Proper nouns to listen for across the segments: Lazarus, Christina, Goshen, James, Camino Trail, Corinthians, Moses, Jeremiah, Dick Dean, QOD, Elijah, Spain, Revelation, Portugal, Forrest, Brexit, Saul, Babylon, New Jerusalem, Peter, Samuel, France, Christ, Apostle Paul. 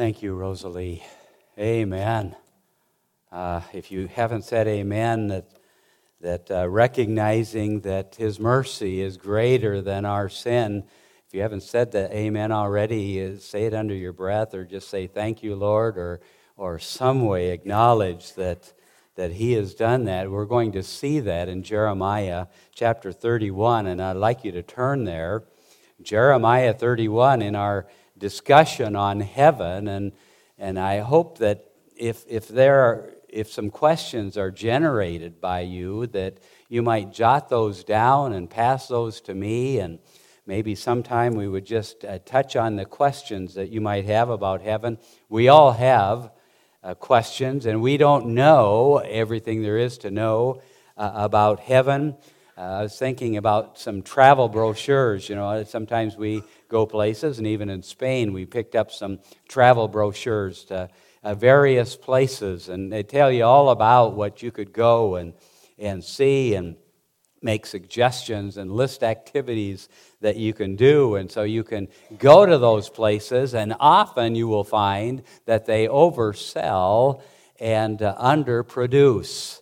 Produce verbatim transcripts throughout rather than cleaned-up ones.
Thank you, Rosalie. Amen. Uh, if you haven't said amen, that that uh, recognizing that His mercy is greater than our sin. If you haven't said that amen already, say it under your breath, or just say thank you, Lord, or or some way acknowledge that that He has done that. We're going to see that in Jeremiah chapter thirty-one, and I'd like you to turn there. Jeremiah thirty-one in our discussion on heaven, and and I hope that if if there are if some questions are generated by you, that you might jot those down and pass those to me, and maybe sometime we would just uh, touch on the questions that you might have about heaven. We all have uh, questions, and we don't know everything there is to know uh, about heaven. Uh, I was thinking about some travel brochures. You know, sometimes we go places, and even in Spain, we picked up some travel brochures to Uh, various places, and they tell you all about what you could go and and see and make suggestions and list activities that you can do. And so you can go to those places, and often you will find that they oversell and uh, underproduce,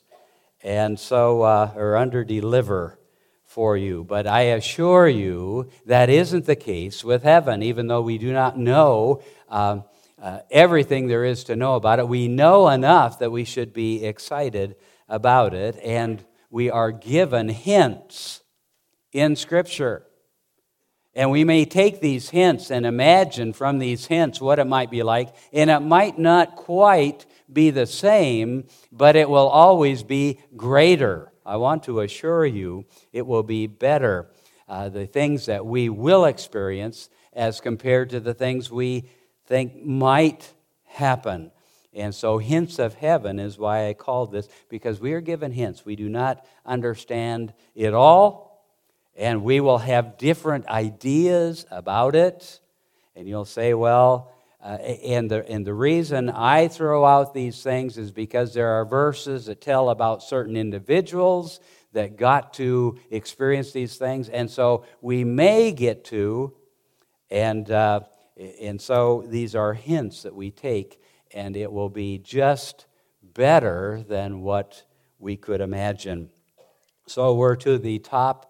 and so uh, or underdeliver for you. But I assure you that isn't the case with heaven, even though we do not know um, Uh, everything there is to know about it. We know enough that we should be excited about it, and we are given hints in Scripture. And we may take these hints and imagine from these hints what it might be like, and it might not quite be the same, but it will always be greater. I want to assure you it will be better, uh, the things that we will experience as compared to the things we think might happen. And so hints of heaven is why I called this, because we are given hints. We do not understand it all, and we will have different ideas about it. And you'll say, well, uh, and, the, and the reason I throw out these things is because there are verses that tell about certain individuals that got to experience these things. And so we may get to, and... Uh, And so these are hints that we take, and it will be just better than what we could imagine. So we're to the top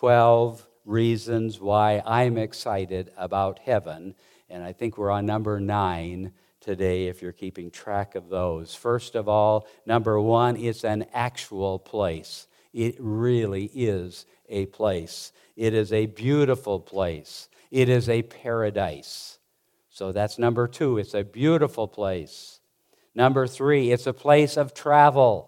twelve reasons why I'm excited about heaven, and I think we're on number nine today if you're keeping track of those. First of all, number one, it's an actual place. It really is a place. It is a beautiful place. It is a paradise. So that's number two. It's a beautiful place. Number three, it's a place of travel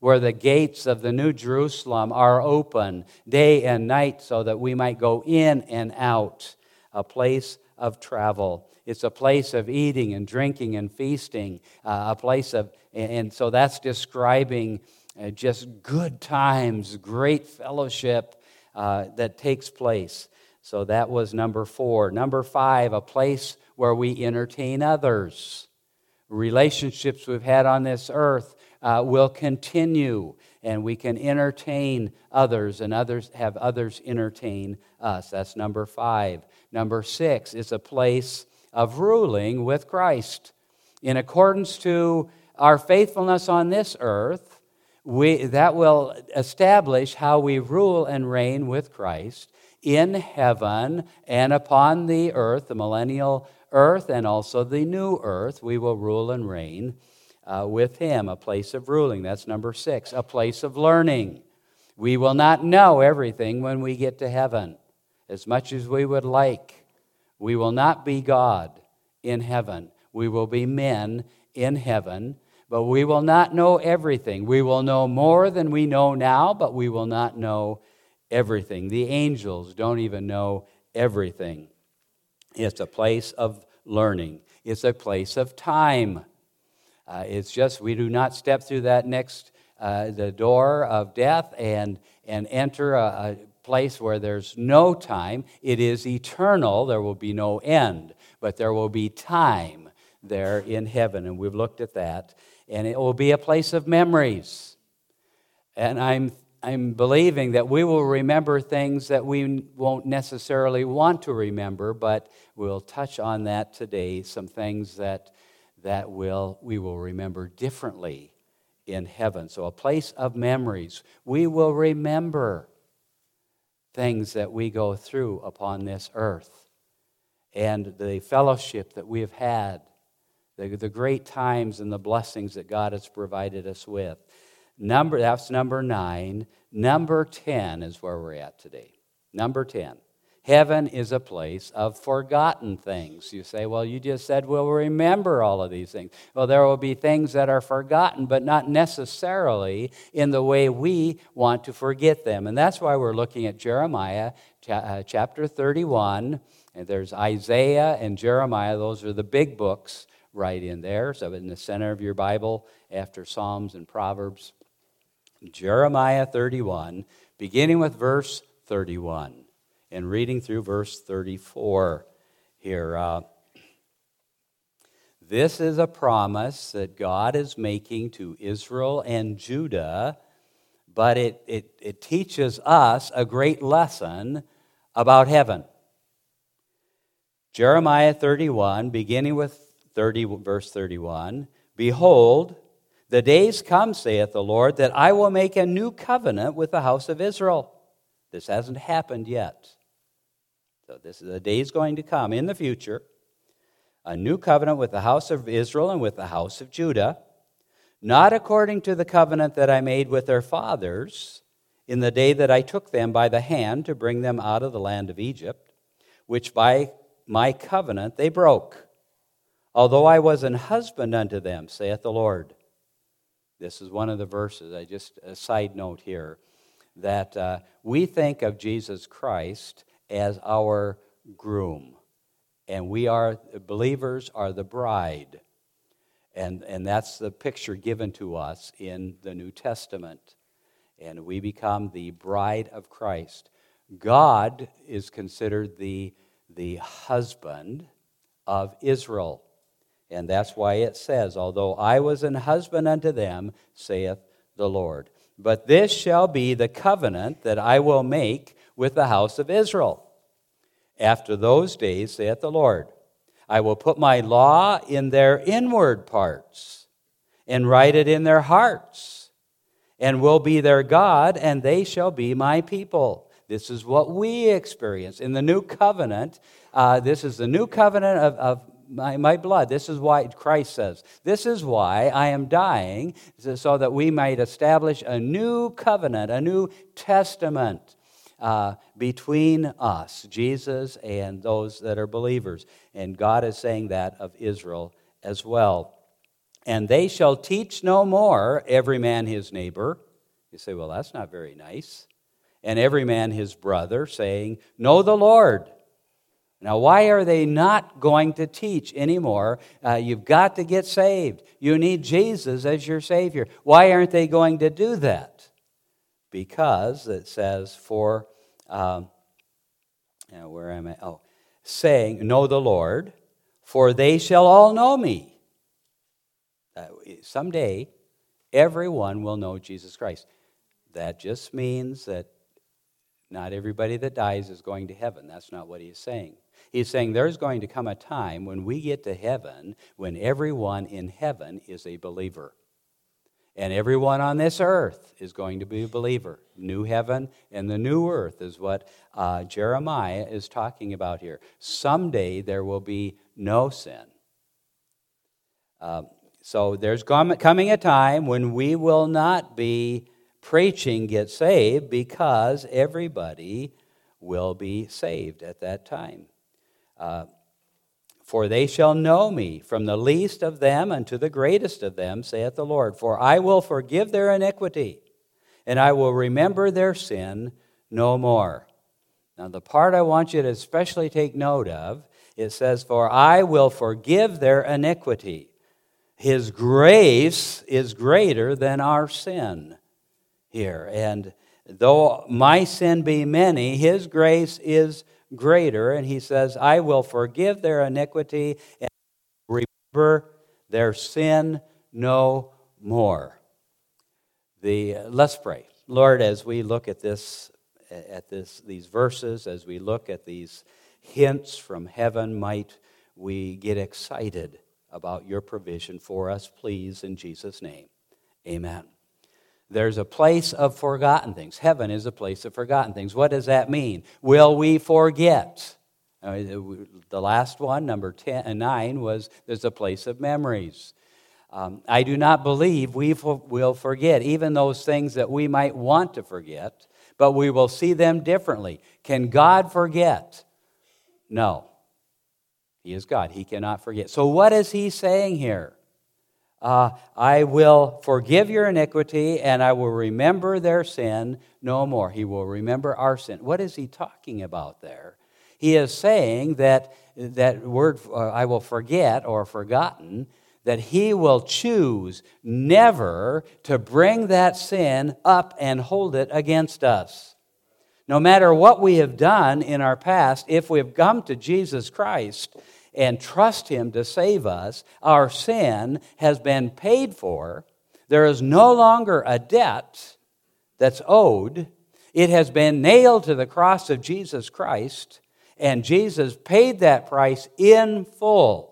where the gates of the New Jerusalem are open day and night so that we might go in and out. A place of travel. It's a place of eating and drinking and feasting. Uh, a place of, and so that's describing uh, just good times, great fellowship uh, that takes place. So that was number four. Number five, a place where we entertain others. Relationships we've had on this earth uh, will continue, and we can entertain others and others have others entertain us. That's number five. Number six is a place of ruling with Christ. In accordance to our faithfulness on this earth, we, that will establish how we rule and reign with Christ in heaven and upon the earth, the millennial earth, and also the new earth. We will rule and reign uh, with Him, a place of ruling. That's number six, a place of learning. We will not know everything when we get to heaven, as much as we would like. We will not be God in heaven. We will be men in heaven, but we will not know everything. We will know more than we know now, but we will not know everything. The angels don't even know everything. It's a place of learning. It's a place of time. Uh, it's just we do not step through that next uh, the door of death and and enter a, a place where there's no time. It is eternal. There will be no end, but there will be time there in heaven, and we've looked at that. And it will be a place of memories. And I'm I'm believing that we will remember things that we won't necessarily want to remember, but we'll touch on that today, some things that that will we will remember differently in heaven. So a place of memories. We will remember things that we go through upon this earth and the fellowship that we have had, the, the great times and the blessings that God has provided us with. Number that's number nine. Number ten is where we're at today. Number ten. Heaven is a place of forgotten things. You say, well, you just said we'll remember all of these things. Well, there will be things that are forgotten, but not necessarily in the way we want to forget them. And that's why we're looking at Jeremiah chapter thirty-one. And there's Isaiah and Jeremiah. Those are the big books right in there. So in the center of your Bible, after Psalms and Proverbs, Jeremiah thirty-one, beginning with verse thirty-one. And reading through verse thirty-four here. Uh, this is a promise that God is making to Israel and Judah, but it, it, it teaches us a great lesson about heaven. Jeremiah thirty-one, beginning with thirty, verse thirty-one, "Behold, the days come, saith the Lord, that I will make a new covenant with the house of Israel." This hasn't happened yet. So this is a day is going to come in the future, a new covenant with the house of Israel and with the house of Judah, not according to the covenant that I made with their fathers in the day that I took them by the hand to bring them out of the land of Egypt, which by my covenant they broke, although I was an husband unto them, saith the Lord. This is one of the verses. I just a side note here that uh, we think of Jesus Christ as our groom, and we are believers are the bride, and and that's the picture given to us in the New Testament, and we become the bride of Christ. God is considered the the husband of Israel, and that's why it says, "Although I was an husband unto them, saith the Lord. But this shall be the covenant that I will make with the house of Israel. After those days, saith the Lord, I will put my law in their inward parts and write it in their hearts, and will be their God, and they shall be my people." This is what we experience in the new covenant. Uh, this is the new covenant of, of My, my blood. This is why Christ says, "This is why I am dying, so that we might establish a new covenant, a new testament uh, between us," Jesus and those that are believers. And God is saying that of Israel as well. "And they shall teach no more every man his neighbor." You say, well, that's not very nice. "And every man his brother, saying, Know the Lord." Now, why are they not going to teach anymore? Uh, you've got to get saved. You need Jesus as your Savior. Why aren't they going to do that? Because it says, for, um, now where am I? Oh, saying, "Know the Lord, for they shall all know me." Uh, someday, everyone will know Jesus Christ. That just means that not everybody that dies is going to heaven. That's not what he's saying. He's saying there's going to come a time when we get to heaven when everyone in heaven is a believer. And everyone on this earth is going to be a believer. New heaven and the new earth is what uh, Jeremiah is talking about here. Someday there will be no sin. Uh, so there's coming a time when we will not be preaching "get saved," because everybody will be saved at that time. Uh, "for they shall know me, from the least of them unto the greatest of them, saith the Lord. For I will forgive their iniquity, and I will remember their sin no more." Now the part I want you to especially take note of, it says, "For I will forgive their iniquity. His grace is greater than our sin." Here, "and though my sin be many, his grace is greater." And he says, "I will forgive their iniquity and remember their sin no more." The uh, let's pray. Lord, as we look at this, at this, these verses, as we look at these hints from heaven, might we get excited about your provision for us, please, in Jesus' name. Amen. There's a place of forgotten things. Heaven is a place of forgotten things. What does that mean? Will we forget? The last one, number ten and nine, was there's a place of memories. Um, I do not believe we f- will forget, even those things that we might want to forget, but we will see them differently. Can God forget? No. He is God. He cannot forget. So what is he saying here? Uh, I will forgive your iniquity, and I will remember their sin no more. He will remember our sin. What is he talking about there? He is saying that that word, uh, I will forget or forgotten, that he will choose never to bring that sin up and hold it against us. No matter what we have done in our past, if we have come to Jesus Christ and trust him to save us, our sin has been paid for. There is no longer a debt that's owed. It has been nailed to the cross of Jesus Christ, and Jesus paid that price in full.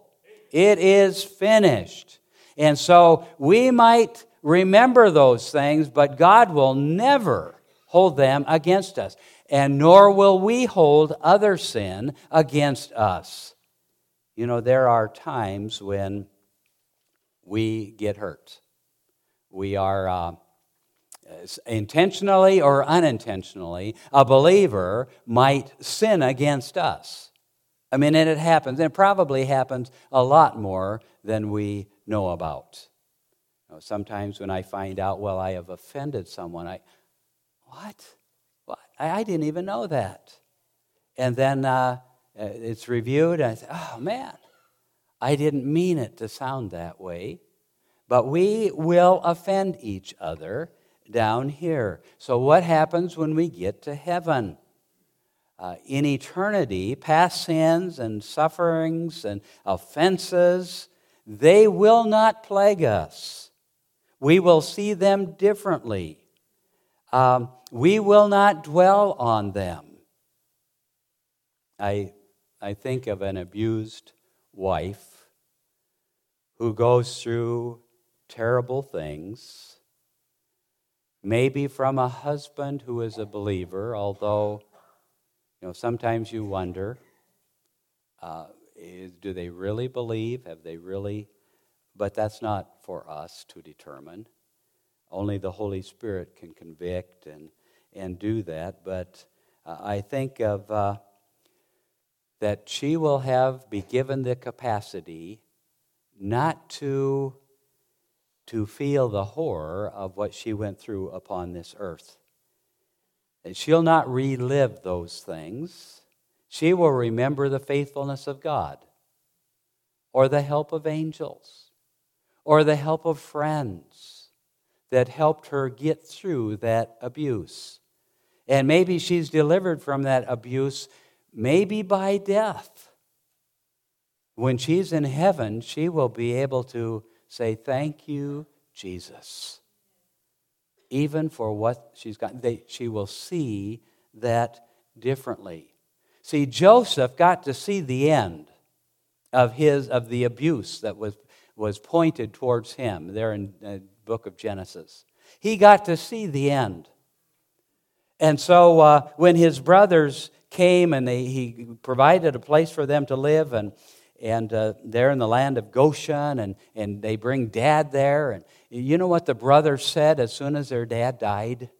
It is finished. And so we might remember those things, but God will never hold them against us, and nor will we hold other sin against us. You know, there are times when we get hurt. We are uh, intentionally or unintentionally, a believer might sin against us. I mean, and it happens, and it probably happens a lot more than we know about. You know, sometimes when I find out, well, I have offended someone, I, what? what? I didn't even know that. And then uh, it's reviewed, and I say, oh, man, I didn't mean it to sound that way. But we will offend each other down here. So what happens when we get to heaven? Uh, in eternity, past sins and sufferings and offenses, they will not plague us. We will see them differently. Um, we will not dwell on them. I, I think of an abused wife who goes through terrible things, maybe from a husband who is a believer, although you know, sometimes you wonder, uh, is, do they really believe? Have they really? But that's not for us to determine. Only the Holy Spirit can convict and, and do that. But uh, I think of uh, that she will have be given the capacity not to, to feel the horror of what she went through upon this earth. And she'll not relive those things. She will remember the faithfulness of God, or the help of angels, or the help of friends that helped her get through that abuse. And maybe she's delivered from that abuse, maybe by death. When she's in heaven, she will be able to say, thank you, Jesus. Even for what she's got, they, she will see that differently. See, Joseph got to see the end of his of the abuse that was, was pointed towards him there in the book of Genesis. He got to see the end. And so uh, when his brothers came and they, he provided a place for them to live, and And uh, they're in the land of Goshen, and, and they bring Dad there. And you know what the brothers said as soon as their dad died?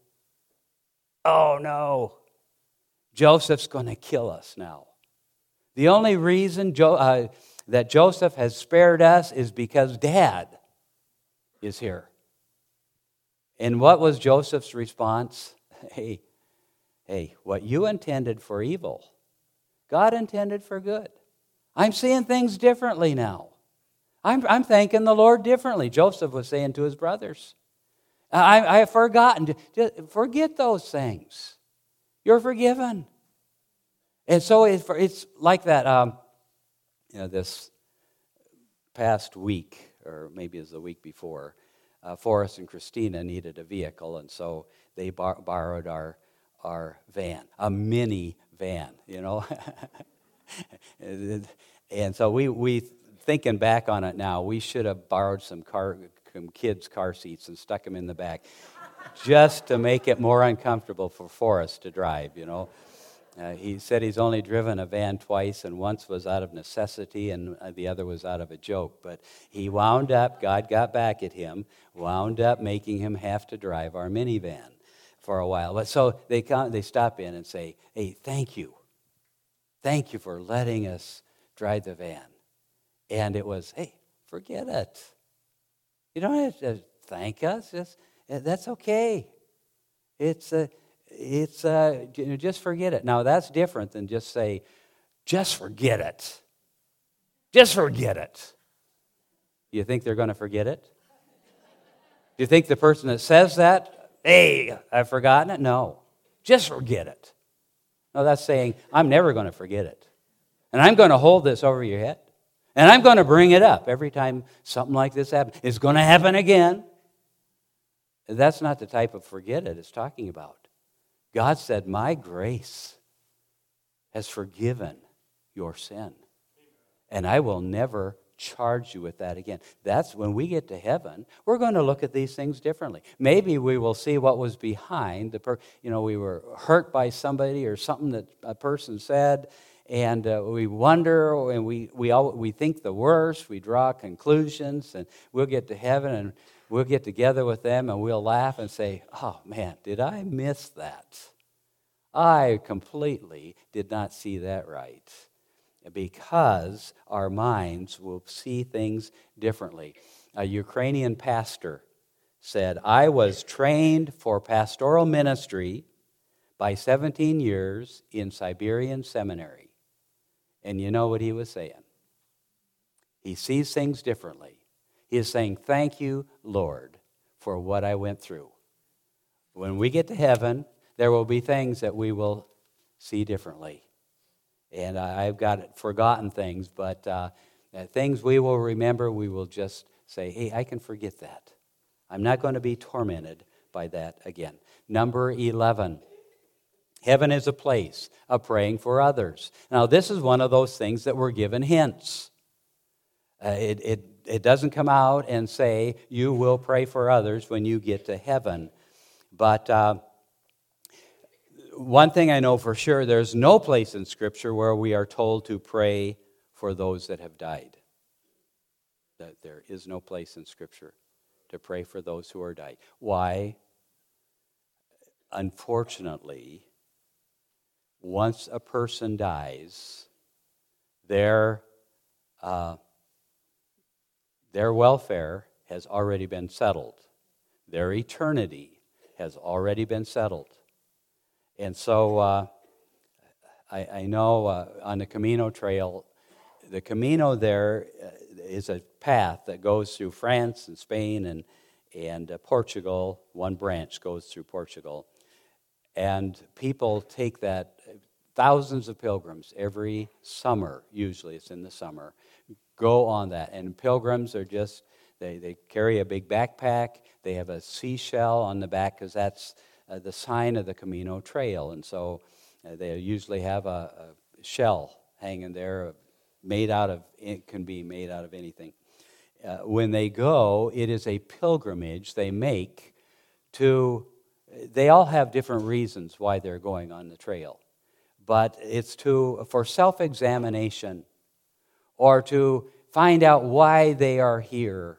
Oh, no. Joseph's going to kill us now. The only reason jo- uh, that Joseph has spared us is because Dad is here. And what was Joseph's response? Hey, hey, what you intended for evil, God intended for good. I'm seeing things differently now. I'm, I'm thanking the Lord differently, Joseph was saying to his brothers. I, I have forgotten. Just forget those things. You're forgiven. And so it's, it's like that, um, you know, this past week, or maybe it was the week before, uh, Forrest and Christina needed a vehicle, and so they bar- borrowed our our van, a mini van, you know. And so we we thinking back on it now, we should have borrowed some car some kids' car seats and stuck them in the back, just to make it more uncomfortable for Forrest to drive, you know. Uh, he said he's only driven a van twice, and once was out of necessity, and the other was out of a joke. But he wound up, God got back at him, wound up making him have to drive our minivan for a while. But so they come, they stop in and say, "Hey, thank you. Thank you for letting us drive the van." And it was, "Hey, forget it. You don't have to thank us. Just, that's okay. It's a... It's, uh, just forget it." Now, that's different than just say, just forget it. Just forget it. You think they're going to forget it? Do you think the person that says that, "Hey, I've forgotten it"? No. Just forget it. No, that's saying, "I'm never going to forget it. And I'm going to hold this over your head. And I'm going to bring it up every time something like this happens. It's going to happen again." That's not the type of forget it it's talking about. God said, "My grace has forgiven your sin, and I will never charge you with that again." That's when we get to heaven, we're going to look at these things differently. Maybe we will see what was behind the, per- you know, we were hurt by somebody or something that a person said, and uh, we wonder, and we we all, we think the worst. We draw conclusions, and we'll get to heaven and we'll get together with them and we'll laugh and say, "Oh man, did I miss that? I completely did not see that right." Because our minds will see things differently. A Ukrainian pastor said, "I was trained for pastoral ministry by seventeen years in Siberian seminary." And you know what he was saying? He sees things differently. He is saying, "Thank you, Lord, for what I went through." When we get to heaven, there will be things that we will see differently. And I've got forgotten things, but uh, things we will remember, we will just say, "Hey, I can forget that. I'm not going to be tormented by that again." Number eleven, heaven is a place of praying for others. Now, this is one of those things that we're given hints. Uh, it, it It doesn't come out and say you will pray for others when you get to heaven. But uh, one thing I know for sure, there's no place in Scripture where we are told to pray for those that have died. That there is no place in Scripture to pray for those who are died. Why? Unfortunately, once a person dies, their... Uh, Their welfare has already been settled. Their eternity has already been settled. And so uh, I, I know uh, on the Camino Trail, the Camino there is a path that goes through France and Spain and, and uh, Portugal. One branch goes through Portugal. And people take that, thousands of pilgrims every summer, usually it's in the summer, go on that. And pilgrims are just, they, they carry a big backpack. They have a seashell on the back because that's uh, the sign of the Camino Trail. And so uh, they usually have a, a shell hanging there made out of, it can be made out of anything. Uh, when they go, it is a pilgrimage they make to, they all have different reasons why they're going on the trail. But it's to, for self-examination, or to find out why they are here,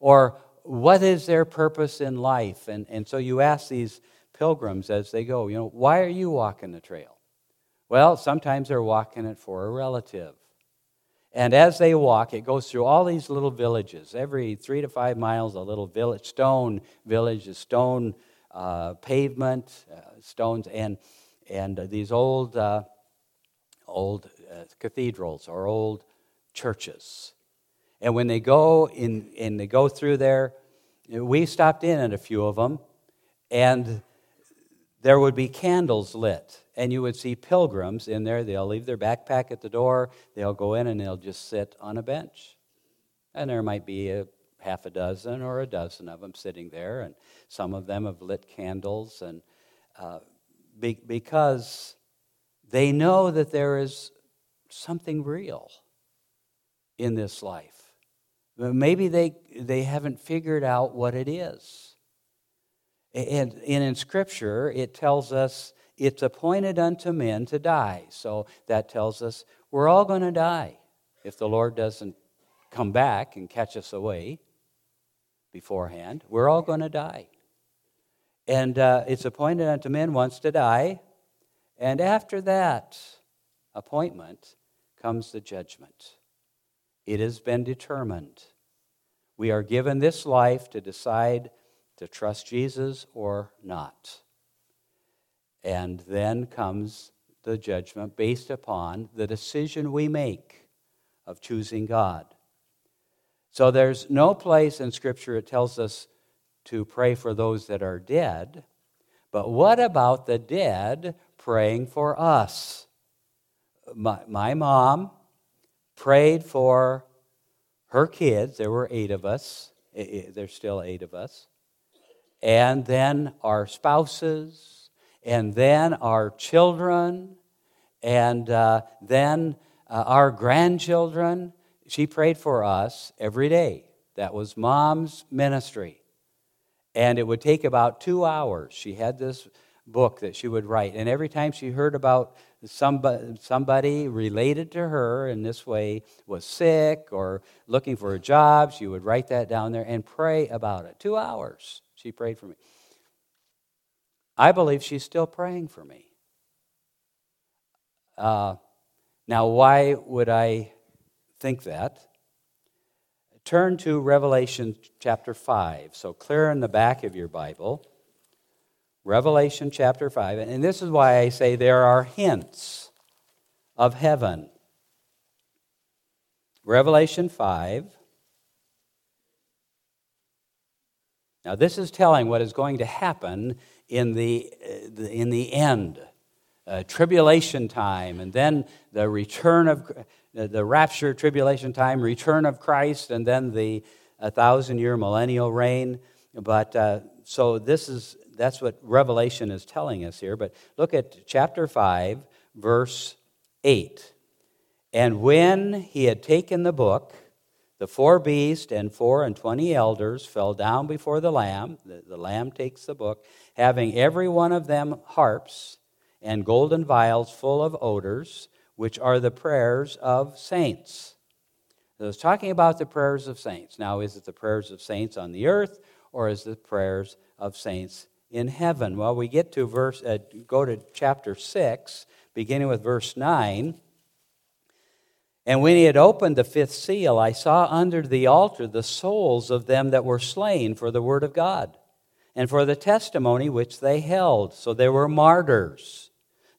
or what is their purpose in life. And, and so you ask these pilgrims as they go, you know, "Why are you walking the trail?" Well, sometimes they're walking it for a relative. And as they walk, it goes through all these little villages. Every three to five miles, a little village, stone village, a stone uh, pavement, uh, stones, and, and these old, uh, old uh, cathedrals or old churches. And when they go in and they go through there, we stopped in at a few of them, and there would be candles lit, and you would see pilgrims in there. They'll leave their backpack at the door, they'll go in and they'll just sit on a bench, and there might be a half a dozen or a dozen of them sitting there, and some of them have lit candles, and uh, be- because they know that there is something real in this life. Maybe they, they haven't figured out what it is. And, and in Scripture, it tells us it's appointed unto men to die. So that tells us we're all going to die if the Lord doesn't come back and catch us away beforehand. We're all going to die. And uh, it's appointed unto men once to die. And after that appointment comes the judgment. It has been determined. We are given this life to decide to trust Jesus or not. And then comes the judgment based upon the decision we make of choosing God. So there's no place in Scripture it tells us to pray for those that are dead. But what about the dead praying for us? My, my mom prayed for her kids. There were eight of us. There's still eight of us. And then our spouses, and then our children, and uh, then uh, our grandchildren. She prayed for us every day. That was Mom's ministry. And it would take about two hours. She had this book that she would write. And every time she heard about somebody, somebody related to her in this way was sick or looking for a job, she would write that down there and pray about it. Two hours she prayed for me. I believe she's still praying for me. Uh, now, why would I think that? Turn to Revelation chapter five. So clear in the back of your Bible. Revelation chapter five, and this is why I say there are hints of heaven. Revelation five. Now, this is telling what is going to happen in the in the end, uh, tribulation time, and then the return of the rapture, tribulation time, return of Christ, and then the a thousand year millennial reign. But uh, so this is. That's what Revelation is telling us here. But look at chapter five, verse eight. And when he had taken the book, the four beasts and four and twenty elders fell down before the Lamb. The, the Lamb takes the book, having every one of them harps and golden vials full of odors, which are the prayers of saints. So it's talking about the prayers of saints. Now, is it the prayers of saints on the earth, or is it the prayers of saints in heaven? Well, we get to verse, uh, go to chapter six, beginning with verse nine. And when he had opened the fifth seal, I saw under the altar the souls of them that were slain for the word of God and for the testimony which they held. So they were martyrs.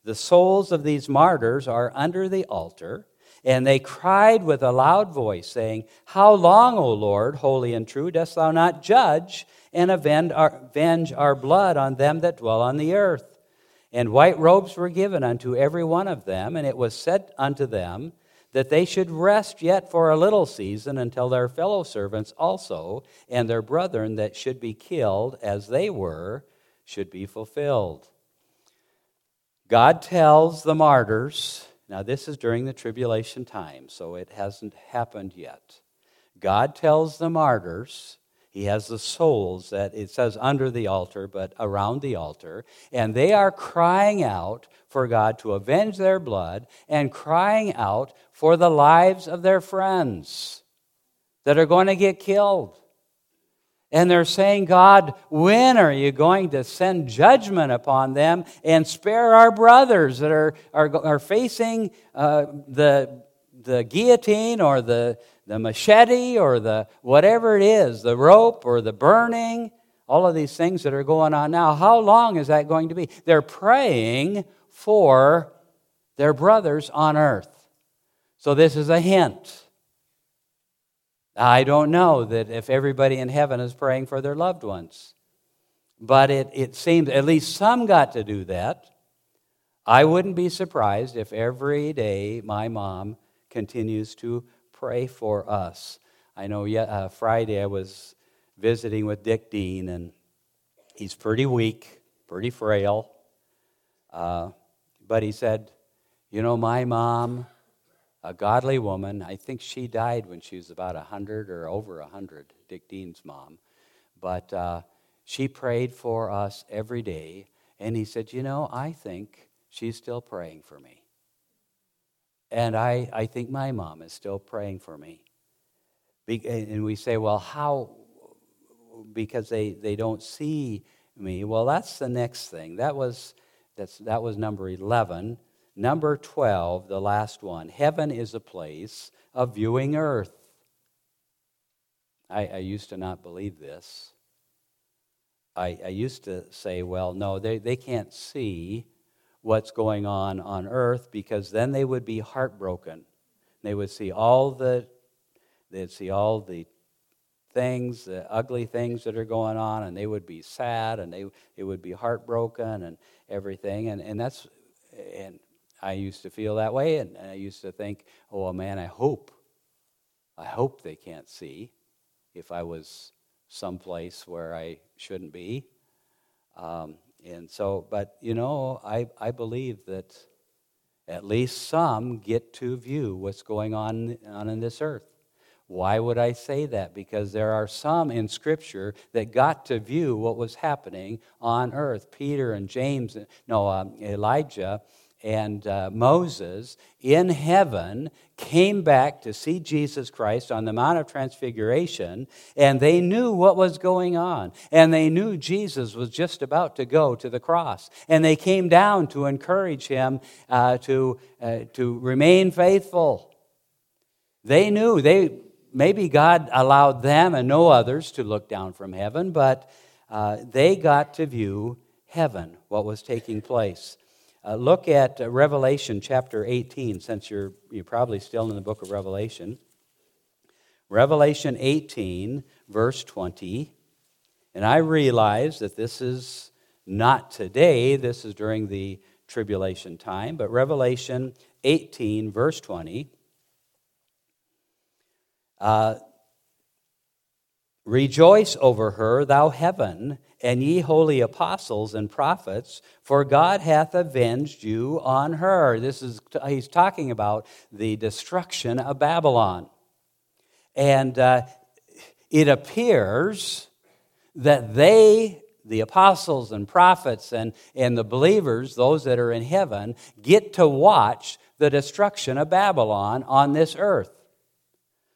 The souls of these martyrs are under the altar, and they cried with a loud voice, saying, How long, O Lord, holy and true, dost thou not judge and avenge our, avenge our blood on them that dwell on the earth? And white robes were given unto every one of them, and it was said unto them that they should rest yet for a little season until their fellow servants also and their brethren that should be killed as they were should be fulfilled. God tells the martyrs, now this is during the tribulation time, so it hasn't happened yet. God tells the martyrs, he has the souls that it says under the altar, but around the altar. And they are crying out for God to avenge their blood and crying out for the lives of their friends that are going to get killed. And they're saying, God, when are you going to send judgment upon them and spare our brothers that are, are, are facing uh, the, the guillotine or the the machete or the whatever it is, the rope or the burning, all of these things that are going on now. How long is that going to be? They're praying for their brothers on earth. So this is a hint. I don't know that if everybody in heaven is praying for their loved ones, but it, it seems at least some got to do that. I wouldn't be surprised if every day my mom continues to pray for us. I know uh, Friday I was visiting with Dick Dean, and he's pretty weak, pretty frail. Uh, but he said, you know, my mom, a godly woman, I think she died when she was about one hundred or over one hundred, Dick Dean's mom. But uh, she prayed for us every day. And he said, you know, I think she's still praying for me. And I, I think my mom is still praying for me. Be- and we say, well, how? Because they, they don't see me. Well, that's the next thing. That was... That's, that was number eleven. Number twelve, the last one. Heaven is a place of viewing earth. I, I used to not believe this. I, I used to say, well, no, they, they can't see what's going on on earth, because then they would be heartbroken. They would see all the, they'd see all the things, the ugly things that are going on, and they would be sad, and they it would be heartbroken and everything. And, and that's, and I used to feel that way, and I used to think, oh, well, man, I hope, I hope they can't see if I was someplace where I shouldn't be. Um, and so, but, you know, I, I believe that at least some get to view what's going on on in this earth. Why would I say that? Because there are some in Scripture that got to view what was happening on earth. Peter and James, no, um, Elijah and uh, Moses in heaven came back to see Jesus Christ on the Mount of Transfiguration, and they knew what was going on. And they knew Jesus was just about to go to the cross. And they came down to encourage him uh, to, uh, to remain faithful. They knew, they... Maybe God allowed them and no others to look down from heaven, but uh, they got to view heaven, what was taking place. Uh, look at uh, Revelation chapter eighteen, since you're you're probably still in the book of Revelation. Revelation eighteen, verse twenty. And I realize that this is not today, this is during the tribulation time, but Revelation eighteen, verse twenty. Uh, Rejoice over her, thou heaven, and ye holy apostles and prophets, for God hath avenged you on her. This is, he's talking about the destruction of Babylon. And uh, it appears that they, the apostles and prophets and, and the believers, those that are in heaven, get to watch the destruction of Babylon on this earth.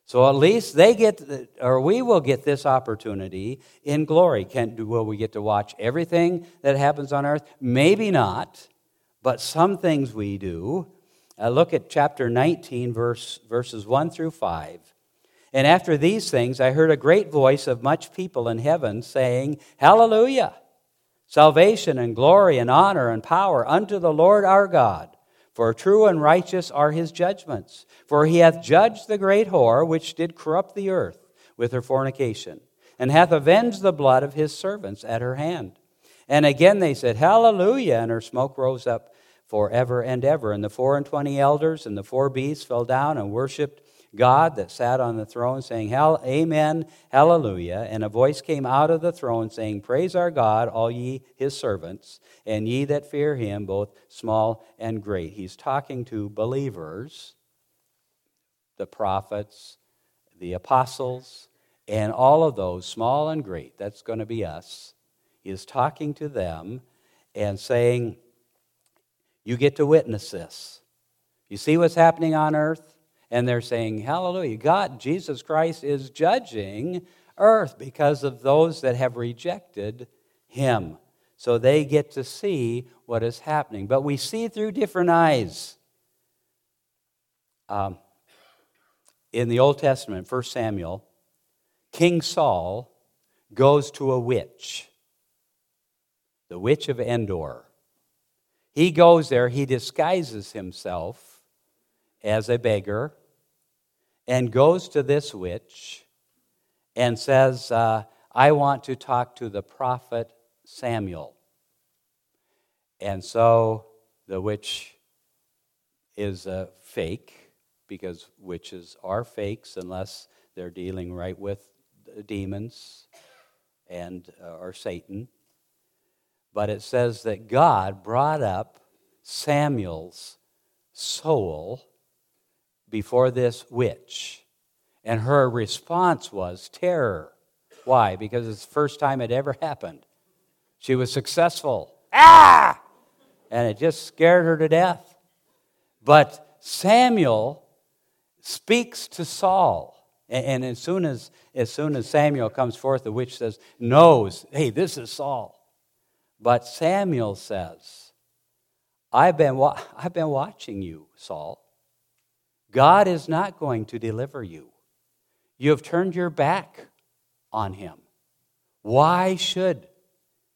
So at least they get, or we will get this opportunity in glory. Can, will we get to watch everything that happens on earth? Maybe not, but some things we do. Uh, look at chapter nineteen, verse, verses one through five. And after these things, I heard a great voice of much people in heaven saying, Hallelujah! Salvation and glory and honor and power unto the Lord our God. For true and righteous are his judgments. For he hath judged the great whore, which did corrupt the earth with her fornication, and hath avenged the blood of his servants at her hand. And again they said, Hallelujah! And her smoke rose up forever and ever. And the four and twenty elders and the four beasts fell down and worshipped God that sat on the throne, saying, Amen, Hallelujah. And a voice came out of the throne, saying, Praise our God, all ye his servants, and ye that fear him, both small and great. He's talking to believers, the prophets, the apostles, and all of those, small and great, that's going to be us. He is talking to them and saying, you get to witness this. You see what's happening on earth? And they're saying, Hallelujah, God, Jesus Christ is judging earth because of those that have rejected him. So they get to see what is happening. But we see through different eyes. Um, in the Old Testament, First Samuel, King Saul goes to a witch, the witch of Endor. He goes there, he disguises himself as a beggar, and goes to this witch and says, uh, I want to talk to the prophet Samuel. And so the witch is a fake, because witches are fakes unless They're dealing right with demons and uh, or Satan. But it says that God brought up Samuel's soul before this witch, and her response was terror. Why? Because it's the first time it ever happened. She was successful. Ah! And it just scared her to death. But Samuel speaks to Saul. And, and as soon as, as soon as Samuel comes forth, the witch says, knows, hey, this is Saul. But Samuel says, I've been, wa- I've been watching you, Saul. God is not going to deliver you. You have turned your back on him. Why should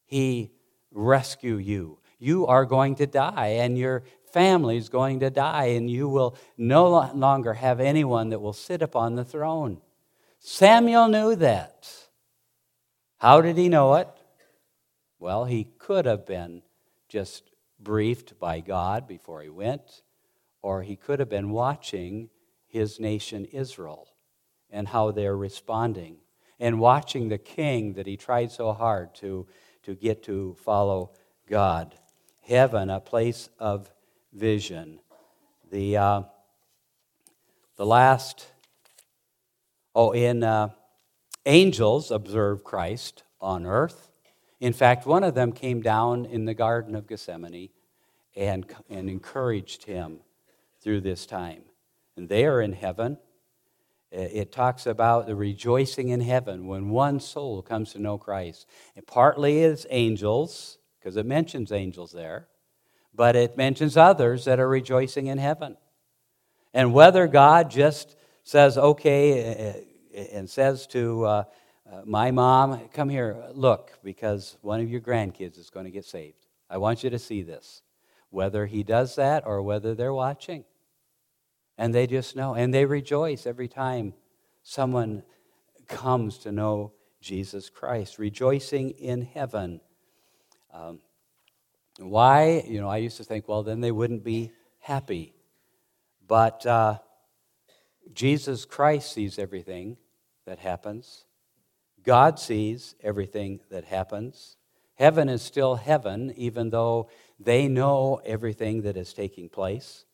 he rescue you? You are going to die, and your family is going to die, and you will no longer have anyone that will sit upon the throne. Samuel knew that. How did he know it? Well, he could have been just briefed by God before he went, or he could have been watching his nation Israel and how they're responding, and watching the king that he tried so hard to, to get to follow God. Heaven, a place of vision. The uh, the last, oh, in uh, angels observe Christ on earth. In fact, one of them came down in the Garden of Gethsemane and, and encouraged him through this time. And they are in heaven. It talks about the rejoicing in heaven when one soul comes to know Christ. It partly is angels, because it mentions angels there, but it mentions others that are rejoicing in heaven. And whether God just says, okay, and says to uh, my mom, come here, look, because one of your grandkids is going to get saved. I want you to see this. Whether he does that or whether they're watching. And they just know. And they rejoice every time someone comes to know Jesus Christ. Rejoicing in heaven. Um, why? You know, I used to think, well, then they wouldn't be happy. But uh, Jesus Christ sees everything that happens. God sees everything that happens. Heaven is still heaven, even though they know everything that is taking place.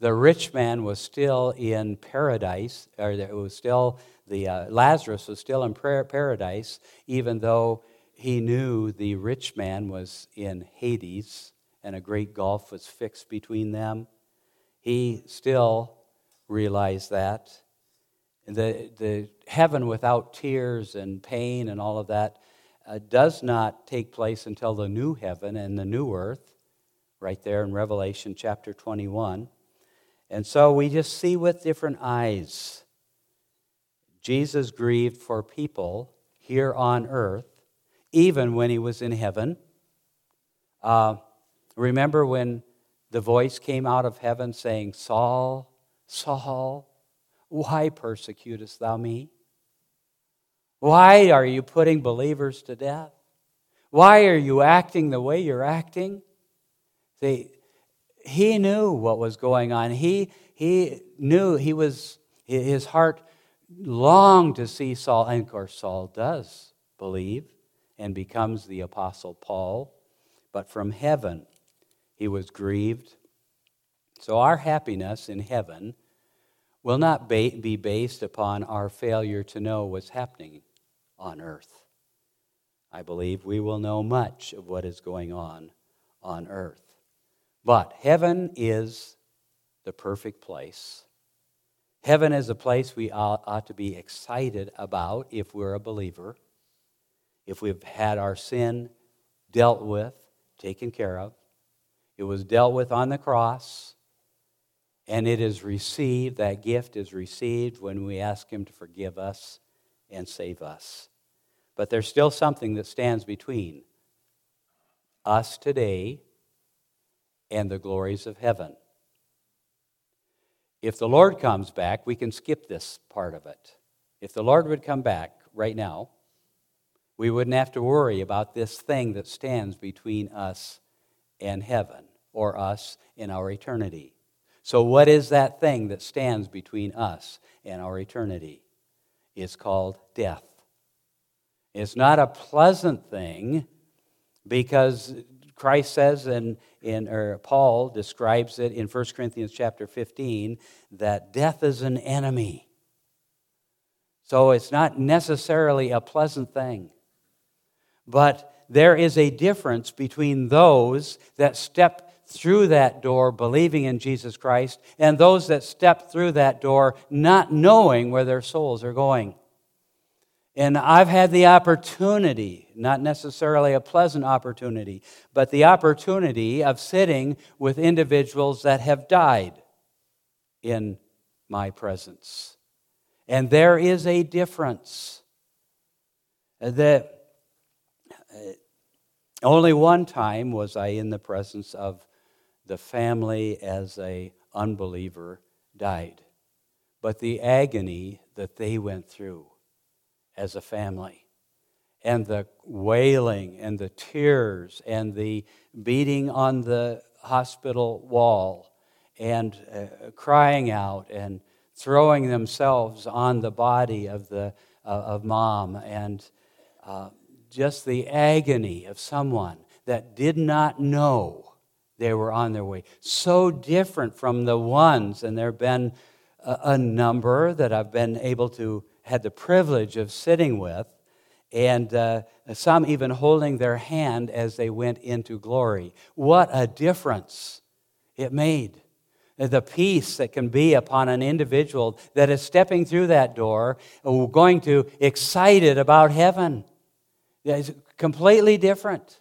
The rich man was still in paradise, or it was still the uh, Lazarus was still in prayer, paradise, even though he knew the rich man was in Hades, and a great gulf was fixed between them. He still realized that the the heaven without tears and pain and all of that uh, does not take place until the new heaven and the new earth, right there in Revelation chapter twenty-one. And so we just see with different eyes. Jesus grieved for people here on earth, even when he was in heaven. Uh, remember when the voice came out of heaven saying, Saul, Saul, why persecutest thou me? Why are you putting believers to death? Why are you acting the way you're acting? See, he knew what was going on. He he knew he was, his heart longed to see Saul. And of course, Saul does believe and becomes the Apostle Paul. But from heaven, he was grieved. So our happiness in heaven will not be based upon our failure to know what's happening on earth. I believe we will know much of what is going on on earth. But heaven is the perfect place. Heaven is a place we ought to be excited about if we're a believer, if we've had our sin dealt with, taken care of. It was dealt with on the cross, and it is received, that gift is received when we ask him to forgive us and save us. But there's still something that stands between us today and the glories of heaven. If the Lord comes back, we can skip this part of it. If the Lord would come back right now, we wouldn't have to worry about this thing that stands between us and heaven, or us in our eternity. So what is that thing that stands between us and our eternity? is called death. It's not a pleasant thing, because Christ says, and in, in or Paul describes it in First Corinthians chapter fifteen, that death is an enemy. So it's not necessarily a pleasant thing. But there is a difference between those that step through that door believing in Jesus Christ and those that step through that door not knowing where their souls are going. And I've had the opportunity, not necessarily a pleasant opportunity, but the opportunity of sitting with individuals that have died in my presence. And there is a difference. That only one time was I in the presence of the family as an unbeliever died. But the agony that they went through as a family, and the wailing and the tears and the beating on the hospital wall and uh, crying out and throwing themselves on the body of the uh, of mom, and uh, just the agony of someone that did not know they were on their way. So different from the ones, and there have been a, a number that I've been able to had the privilege of sitting with, and uh, some even holding their hand as they went into glory. What a difference it made. The peace that can be upon an individual that is stepping through that door, going to excited about heaven. It's completely different.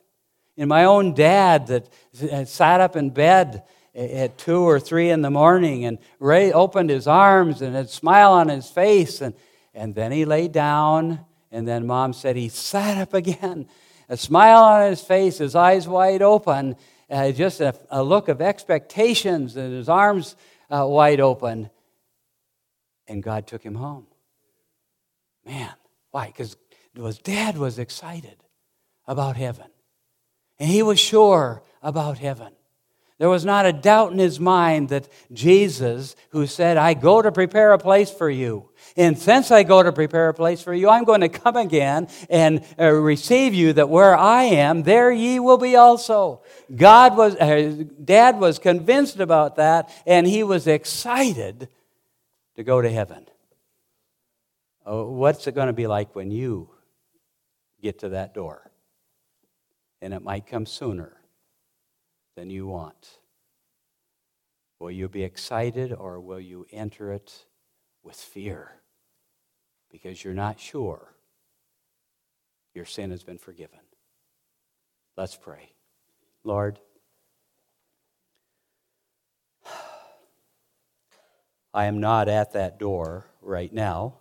And my own dad that sat up in bed at two or three in the morning and Ray opened his arms and had a smile on his face, and And then he lay down, and then Mom said he sat up again, a smile on his face, his eyes wide open, uh, just a, a look of expectations, and his arms uh, wide open, and God took him home. Man, why? Because Dad was excited about heaven, and he was sure about heaven. There was not a doubt in his mind that Jesus, who said, I go to prepare a place for you, and since I go to prepare a place for you, I'm going to come again and uh, receive you, that where I am, there ye will be also. God was, uh, Dad was convinced about that, and he was excited to go to heaven. Oh, what's it going to be like when you get to that door? And it might come sooner than you want. Will you be excited, or will you enter it with fear because you're not sure your sin has been forgiven? Let's pray. Lord, I am not at that door right now,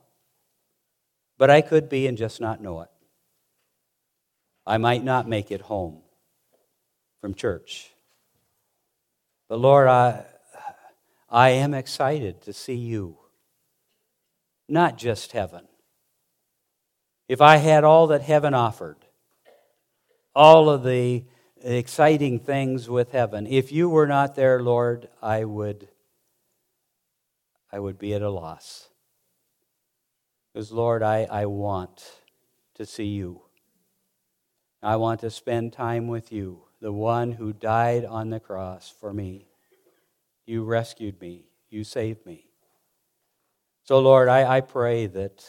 but I could be and just not know it. I might not make it home from church. But Lord, I, I am excited to see you, not just heaven. If I had all that heaven offered, all of the exciting things with heaven, if you were not there, Lord, I would, I would be at a loss. Because Lord, I, I want to see you. I want to spend time with you, the one who died on the cross for me. You rescued me. You saved me. So, Lord, I, I pray that,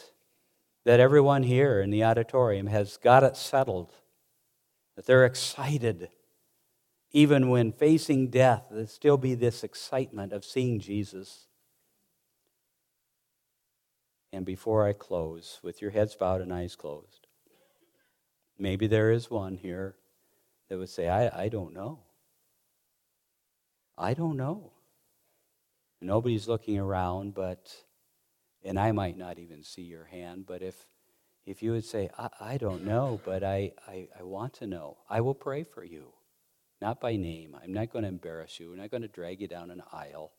that everyone here in the auditorium has got it settled, that they're excited. Even when facing death, there'll still be this excitement of seeing Jesus. And before I close, with your heads bowed and eyes closed, maybe there is one here that would say, I, I don't know. I don't know. Nobody's looking around, but... and I might not even see your hand, but if if you would say, I, I don't know, but I, I, I want to know, I will pray for you, not by name. I'm not going to embarrass you. I'm not going to drag you down an aisle.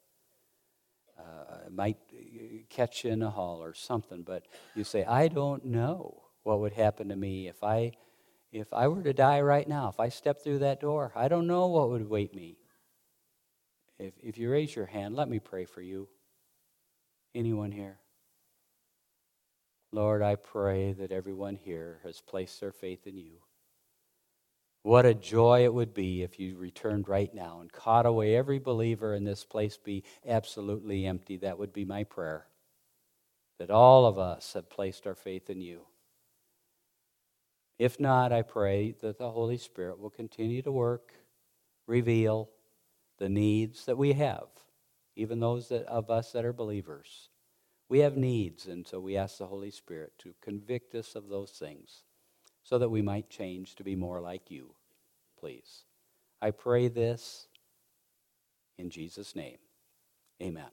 Uh, I might catch you in a hall or something, but you say, I don't know what would happen to me if I, if I were to die right now, if I stepped through that door. I don't know what would await me. If If you raise your hand, let me pray for you. Anyone here? Lord, I pray that everyone here has placed their faith in you. What a joy it would be if you returned right now and caught away every believer in this place be absolutely empty. That would be my prayer, that all of us have placed our faith in you. If not, I pray that the Holy Spirit will continue to work, reveal the needs that we have, even those that, of us that are believers. We have needs, and so we ask the Holy Spirit to convict us of those things, so that we might change to be more like you, please. I pray this in Jesus' name. Amen.